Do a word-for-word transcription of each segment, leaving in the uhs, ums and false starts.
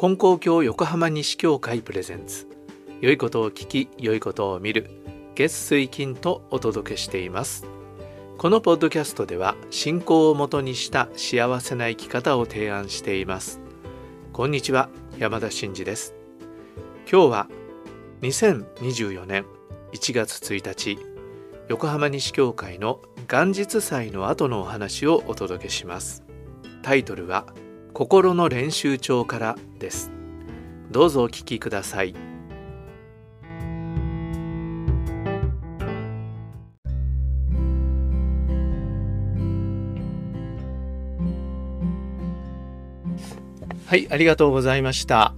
金光教横浜西教会プレゼンツ、良いことを聞き良いことを見る、月水金とお届けしています。このポッドキャストでは信仰をもとにした幸せな生き方を提案しています。こんにちは、山田真嗣です。今日はにせんにじゅうよねんいちがつついたち、横浜西教会の元日祭の後のお話をお届けします。タイトルは心の練習帳からです。どうぞお聞きください。はい、ありがとうございました。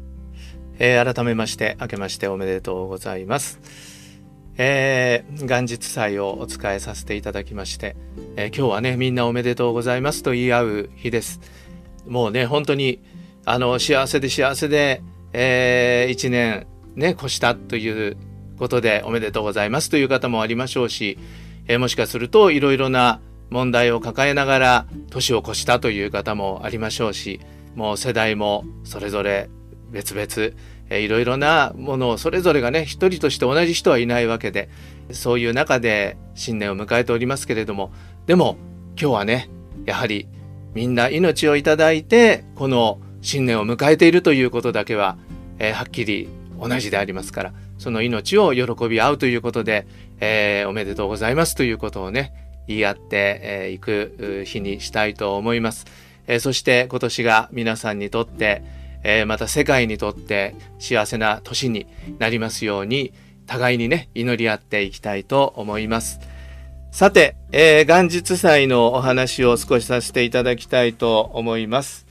えー、改めまして明けましておめでとうございます。えー、元日祭をお使いさせていただきまして、えー、今日はね、みんなおめでとうございますと言い合う日です。もうね、本当にあの幸せで幸せで、えー、いちねんね越したということでおめでとうございますという方もありましょうし、えー、もしかするといろいろな問題を抱えながら年を越したという方もありましょうし、もう世代もそれぞれ別々、えー、いろいろなものをそれぞれがね、一人として同じ人はいないわけで、そういう中で新年を迎えておりますけれども、でも今日はね、やはりみんな命をいただいてこの新年を迎えているということだけは、えー、はっきり同じでありますから、その命を喜び合うということで、えー、おめでとうございますということをね、言い合っていく日にしたいと思います。えー、そして今年が皆さんにとって、えー、また世界にとって幸せな年になりますように、互いにね、祈り合っていきたいと思います。さて、えー、元日祭のお話を少しさせていただきたいと思います。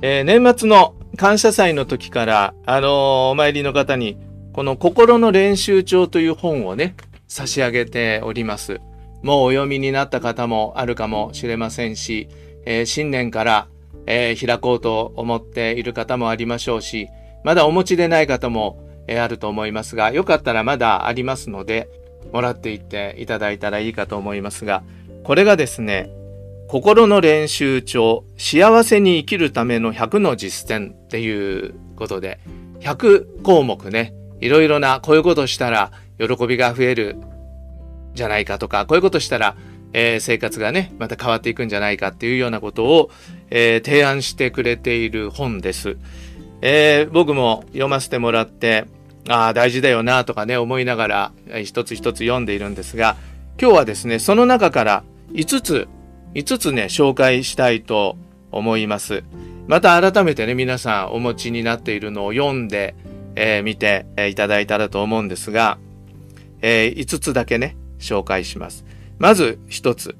えー、年末の感謝祭の時から、あのー、お参りの方にこの心の練習帳という本をね、差し上げております。もうお読みになった方もあるかもしれませんし、えー、新年から、えー、開こうと思っている方もありましょうし、まだお持ちでない方も、えー、あると思いますが、よかったらまだありますのでもらっていっていただいたらいいかと思いますが、これがですね、心の練習帳、幸せに生きるためのひゃくの実践っていうことで、ひゃくこうもくね、いろいろな、こういうことしたら喜びが増えるじゃないかとか、こういうことしたら、えー、生活がね、また変わっていくんじゃないかっていうようなことを、えー、提案してくれている本です。えー、僕も読ませてもらって、ああ大事だよなとかね、思いながら一つ一つ読んでいるんですが、今日はですね、その中からいつつね、紹介したいと思います。また改めてね、皆さんお持ちになっているのを読んでみ、えー、ていただいたらと思うんですが、えー、いつつだけね、紹介します。まずひとつ、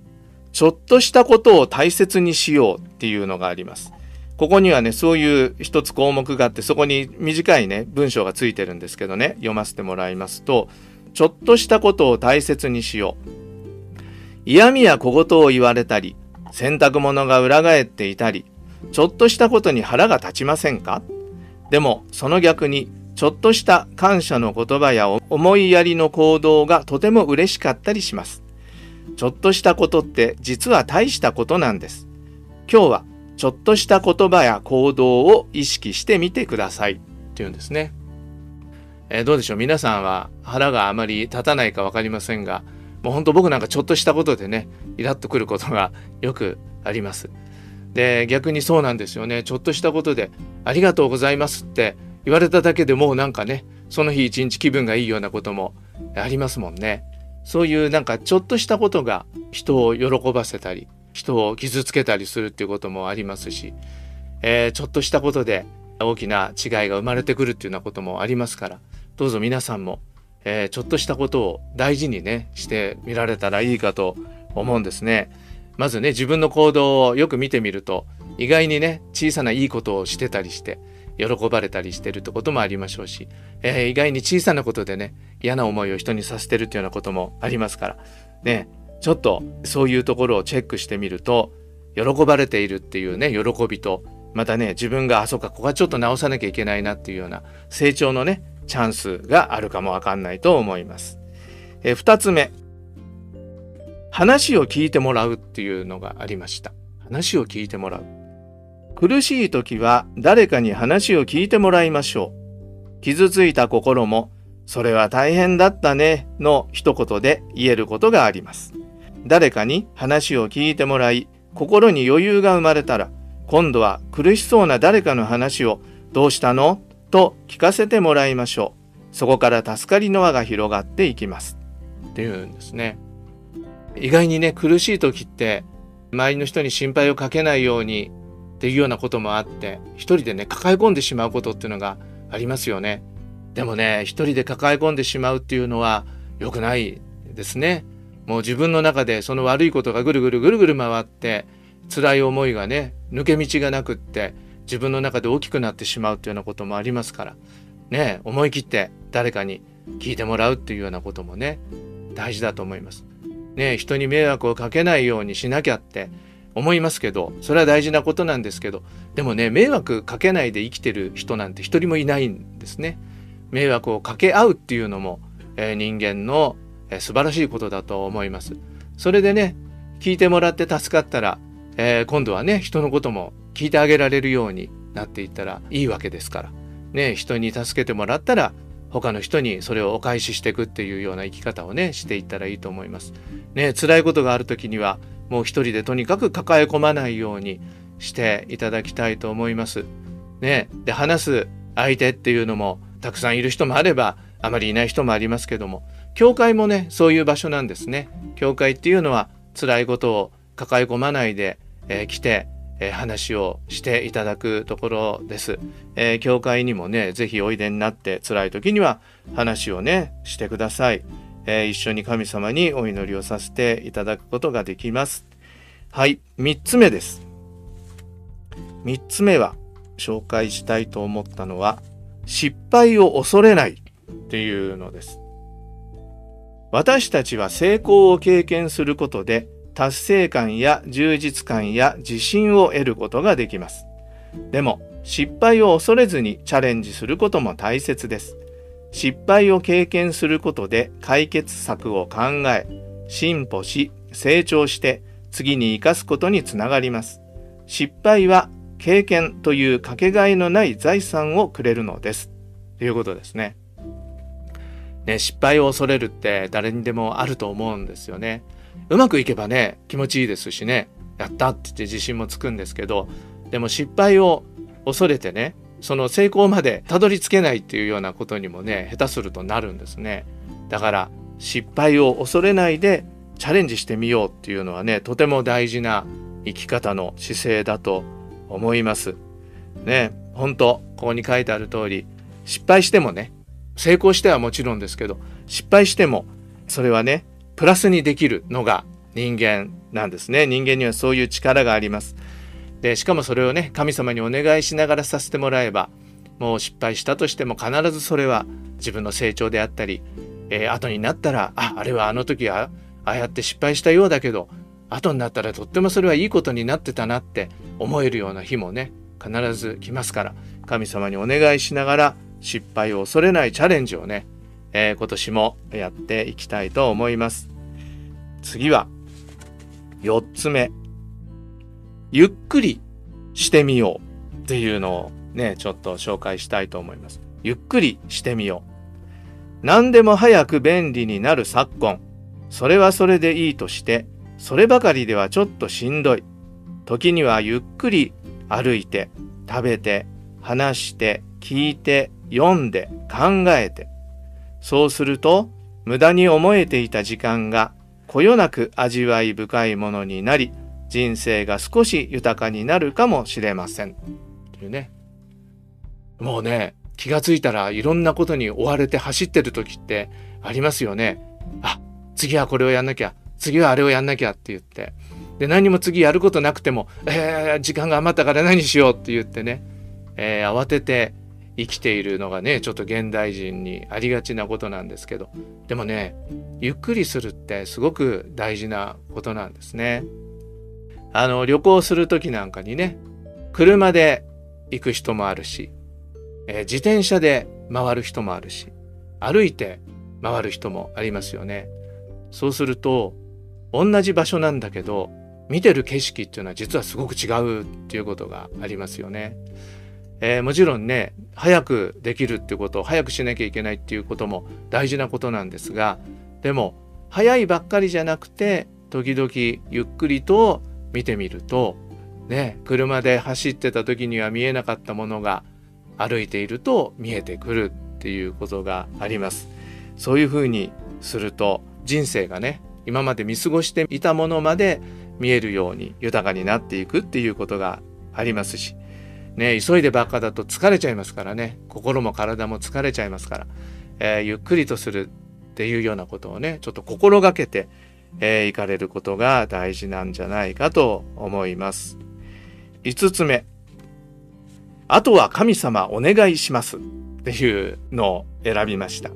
ちょっとしたことを大切にしようっていうのがあります。ここにはね、そういう一つ項目があって、そこに短いね、文章がついてるんですけどね、読ませてもらいますと、ちょっとしたことを大切にしよう。嫌味や小言を言われたり、洗濯物が裏返っていたり、ちょっとしたことに腹が立ちませんか？でも、その逆に、ちょっとした感謝の言葉や思いやりの行動がとても嬉しかったりします。ちょっとしたことって実は大したことなんです。今日は、ちょっとした言葉や行動を意識してみてくださいっていうんですね。えー、どうでしょう、皆さんは腹があまり立たないか分かりませんが、もう本当僕なんかちょっとしたことでね、イラッとくることがよくあります。で、逆にそうなんですよね。ちょっとしたことでありがとうございますって言われただけでもうなんかね、その日一日気分がいいようなこともありますもんね。そういうなんかちょっとしたことが人を喜ばせたり、人を傷つけたりするっていうこともありますし、えー、ちょっとしたことで大きな違いが生まれてくるっていうようなこともありますから、どうぞ皆さんも、えー、ちょっとしたことを大事にね、してみられたらいいかと思うんですね。まずね、自分の行動をよく見てみると、意外にね、小さないいことをしてたりして喜ばれたりしてるってこともありましょうし、えー、意外に小さなことでね、嫌な思いを人にさせてるっていうようなこともありますからね、ちょっとそういうところをチェックしてみると、喜ばれているっていうね、喜びと、またね、自分があ、そうか、ここはちょっと直さなきゃいけないなっていうような成長のね、チャンスがあるかもわかんないと思います。えふたつめ、話を聞いてもらうっていうのがありました。話を聞いてもらう、苦しい時は誰かに話を聞いてもらいましょう。傷ついた心も、それは大変だったねの一言で言えることがあります。誰かに話を聞いてもらい、心に余裕が生まれたら、今度は苦しそうな誰かの話をどうしたのと聞かせてもらいましょう。そこから助かりの輪が広がっていきます。っていうんですね。意外にね、苦しい時って周りの人に心配をかけないようにっていうようなこともあって、一人でね抱え込んでしまうことっていうのがありますよね。でもね、一人で抱え込んでしまうっていうのは良くないですね。もう自分の中でその悪いことがぐるぐるぐるぐる回って、辛い思いがね抜け道がなくって自分の中で大きくなってしまうっていうようなこともありますからね、思い切って誰かに聞いてもらうっていうようなこともね大事だと思います。ね、人に迷惑をかけないようにしなきゃって思いますけど、それは大事なことなんですけど、でもね、迷惑かけないで生きてる人なんて一人もいないんですね。迷惑をかけ合うっていうのも、えー、人間の、えー、素晴らしいことだと思います。それでね、聞いてもらって助かったら、えー、今度はね、人のことも聞いてあげられるようになっていったらいいわけですから、ね、人に助けてもらったら、他の人にそれをお返ししていくっていうような生き方をねしていったらいいと思います。ね、辛いことがある時にはもう一人でとにかく抱え込まないようにしていただきたいと思います。ね、で話す相手っていうのもたくさんいる人もあればあまりいない人もありますけども、教会もねそういう場所なんですね。教会っていうのは辛いことを抱え込まないで、えー、来て、えー、話をしていただくところです。えー、教会にもねぜひおいでになって、辛い時には話をねしてください。えー、一緒に神様にお祈りをさせていただくことができます。はい、みっつめです。みっつめは紹介したいと思ったのは、失敗を恐れないっていうのです。私たちは成功を経験することで、達成感や充実感や自信を得ることができます。でも、失敗を恐れずにチャレンジすることも大切です。失敗を経験することで解決策を考え、進歩し、成長して、次に生かすことにつながります。失敗は経験というかけがえのない財産をくれるのです。ということですね。ね、失敗を恐れるって誰にでもあると思うんですよね。うまくいけばね、気持ちいいですしね、やったって言って自信もつくんですけど、でも失敗を恐れてね、その成功までたどり着けないっていうようなことにもね、下手するとなるんですね。だから失敗を恐れないでチャレンジしてみようっていうのはね、とても大事な生き方の姿勢だと思います。ね、本当ここに書いてある通り、失敗してもね、成功してはもちろんですけど、失敗してもそれはね、プラスにできるのが人間なんですね。人間にはそういう力があります。でしかもそれをね神様にお願いしながらさせてもらえば、もう失敗したとしても必ずそれは自分の成長であったり、えー、後になったら、ああれはあの時はああやって失敗したようだけど、後になったらとってもそれはいいことになってたなって思えるような日もね必ず来ますから、神様にお願いしながら失敗を恐れないチャレンジをね、えー、今年もやっていきたいと思います。次はよっつめ、ゆっくりしてみようっていうのをね、ちょっと紹介したいと思います。ゆっくりしてみよう。何でも早く便利になる昨今、それはそれでいいとして、そればかりではちょっとしんどい。時にはゆっくり歩いて、食べて、話して、聞いて、読んで、考えて。そうすると、無駄に思えていた時間が、こよなく味わい深いものになり、人生が少し豊かになるかもしれませんっていうね。もうね、気がついたらいろんなことに追われて走ってる時ってありますよね。あ、次はこれをやんなきゃ、次はあれをやんなきゃって言って。で、何も次やることなくても、えー、時間が余ったから何しようって言ってね、えー、慌てて生きているのがね、ちょっと現代人にありがちなことなんですけど、でもね、ゆっくりするってすごく大事なことなんですね。あの旅行する時なんかにね、車で行く人もあるし、えー、自転車で回る人もあるし、歩いて回る人もありますよね。そうすると同じ場所なんだけど、見てる景色っていうのは実はすごく違うっていうことがありますよね。えー、もちろんね、早くできるっていうことを早くしなきゃいけないっていうことも大事なことなんですが、でも早いばっかりじゃなくて時々ゆっくりと見てみるとね、車で走ってた時には見えなかったものが歩いていると見えてくるっていうことがあります。そういうふうにすると人生がね、今まで見過ごしていたものまで見えるように豊かになっていくっていうことがありますしね、急いでばっかだと疲れちゃいますからね、心も体も疲れちゃいますから、えー、ゆっくりとするっていうようなことをね、ちょっと心がけて、えー、いかれることが大事なんじゃないかと思います。いつつめ、あとは神様お願いしますっていうのを選びました。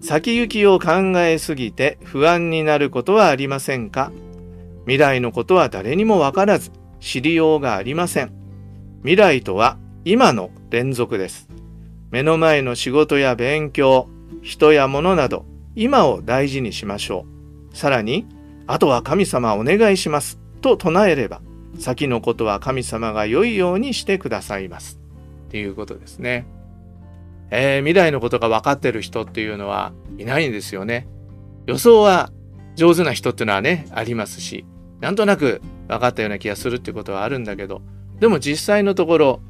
先行きを考えすぎて不安になることはありませんか？未来のことは誰にもわからず、知りようがありません。未来とは今の連続です。目の前の仕事や勉強、人や物など、今を大事にしましょう。さらに、あとは神様お願いしますと唱えれば、先のことは神様が良いようにしてくださいますっていうことですね。えー、未来のことが分かってる人っていうのはいないんですよね。予想は上手な人っていうのはね、ありますし、なんとなく分かったような気がするってことはあるんだけど、でも実際のところ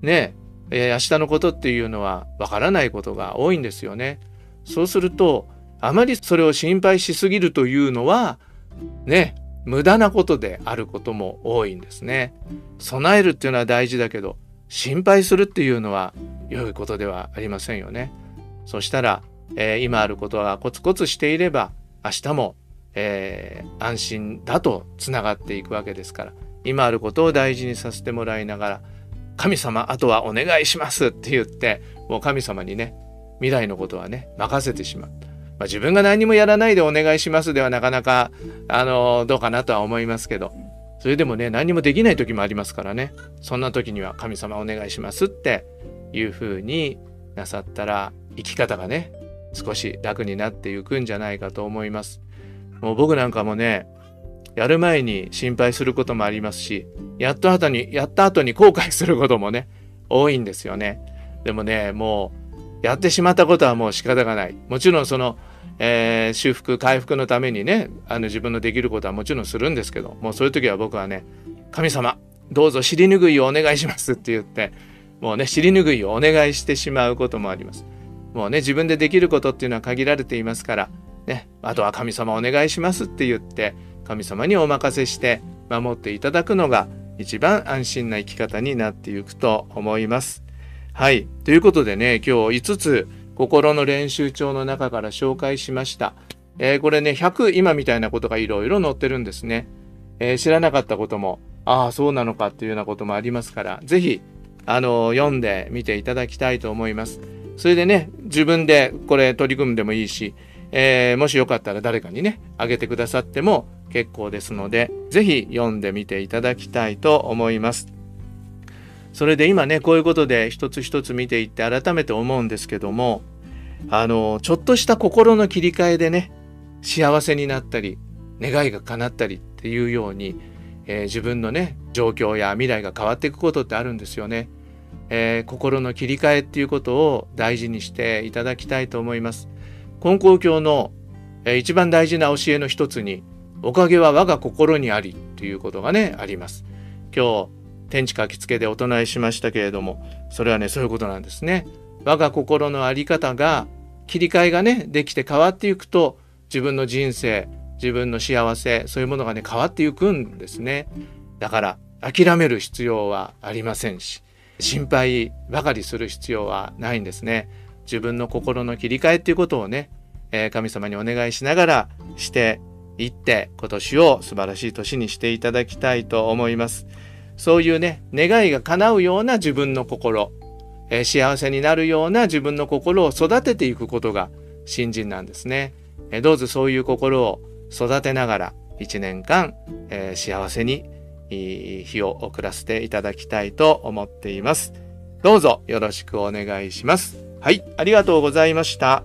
ね、えー、明日のことっていうのは分からないことが多いんですよね。そうするとあまりそれを心配しすぎるというのはね、無駄なことであることも多いんですね。備えるっていうのは大事だけど、心配するっていうのは良いことではありませんよね。そしたら、えー、今あることはコツコツしていれば明日も、えー、安心だとつながっていくわけですから、今あることを大事にさせてもらいながら、神様あとはお願いしますって言って、もう神様にね、未来のことはね、任せてしまう。まあ、自分が何もやらないでお願いしますではなかなかあのどうかなとは思いますけど、それでもね、何もできない時もありますからね。そんな時には神様お願いしますっていうふうになさったら、生き方がね、少し楽になっていくんじゃないかと思います。もう僕なんかもね、やる前に心配することもありますし、やっと後にやった後に後悔することもね、多いんですよね。でもね、もうやってしまったことはもう仕方がない。もちろんその、えー、修復回復のためにね、あの自分のできることはもちろんするんですけど、もうそういう時は僕はね、神様どうぞ尻拭いをお願いしますって言って、もうね、尻拭いをお願いしてしまうこともあります。もうね、自分でできることっていうのは限られていますからね、あとは神様お願いしますって言って神様にお任せして守っていただくのが一番安心な生き方になっていくと思います。はい。ということでね、今日いつつ心の練習帳の中から紹介しました。えー、これね、ひゃく今みたいなことがいろいろ載ってるんですね。えー、知らなかったことも、ああそうなのかっていうようなこともありますから、ぜひあの読んでみていただきたいと思います。それでね、自分でこれ取り組んでもいいし、えー、もしよかったら誰かにね、あげてくださっても結構ですので、ぜひ読んでみていただきたいと思います。それで今ね、こういうことで一つ一つ見ていって改めて思うんですけども、あのちょっとした心の切り替えでね、幸せになったり願いが叶ったりっていうように、えー、自分のね、状況や未来が変わっていくことってあるんですよね。えー、心の切り替えっていうことを大事にしていただきたいと思います。金光教の一番大事な教えの一つに、おかげは我が心にありということがね、あります。今日天地書きつけでお唱えしましたけれども、それはね、そういうことなんですね。我が心のあり方が、切り替えがね、できて変わっていくと、自分の人生、自分の幸せ、そういうものがね、変わっていくんですね。だから諦める必要はありませんし、心配ばかりする必要はないんですね。自分の心の切り替えっていうことをね、えー、神様にお願いしながらしていって、今年を素晴らしい年にしていただきたいと思います。そういうね、願いが叶うような自分の心、えー、幸せになるような自分の心を育てていくことが信心なんですね。えー、どうぞそういう心を育てながらいちねんかん、えー、幸せに日を送らせていただきたいと思っています。どうぞよろしくお願いします。はい、ありがとうございました。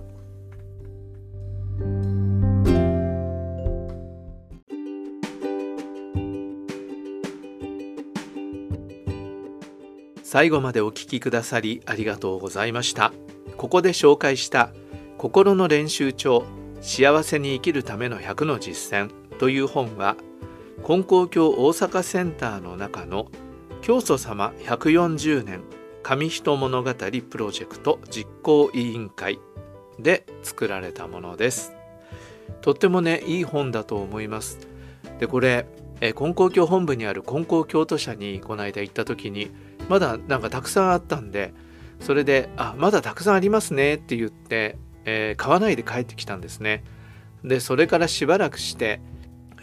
最後までお聞きくださりありがとうございました。ここで紹介した心の練習帳幸せに生きるためのひゃくの実践という本は、金光教大阪センターの中の教祖様ひゃくよんじゅうねん紙一物語プロジェクト実行委員会で作られたものです。とってもね、いい本だと思います。で、これ金光教本部にある金光教徒社にこの間行った時にまだなんかたくさんあったんで、それで「あ、まだたくさんありますね」って言って、えー、買わないで帰ってきたんですね。でそれからしばらくして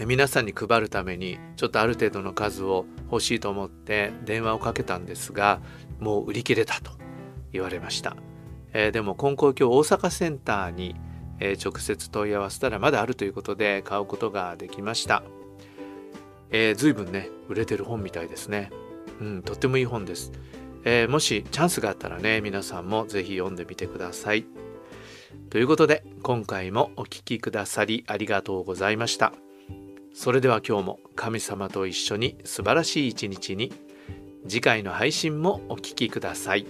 皆さんに配るためにちょっとある程度の数を欲しいと思って電話をかけたんですが、もう売り切れたと言われました。えー、でも金光教大阪センターに、えー、直接問い合わせたらまだあるということで買うことができました。えー、随分ね売れてる本みたいですね。うん、とってもいい本です。えー、もしチャンスがあったらね、皆さんもぜひ読んでみてください。ということで今回もお聞きくださりありがとうございました。それでは今日も神様と一緒に素晴らしい一日に。次回の配信もお聞きください。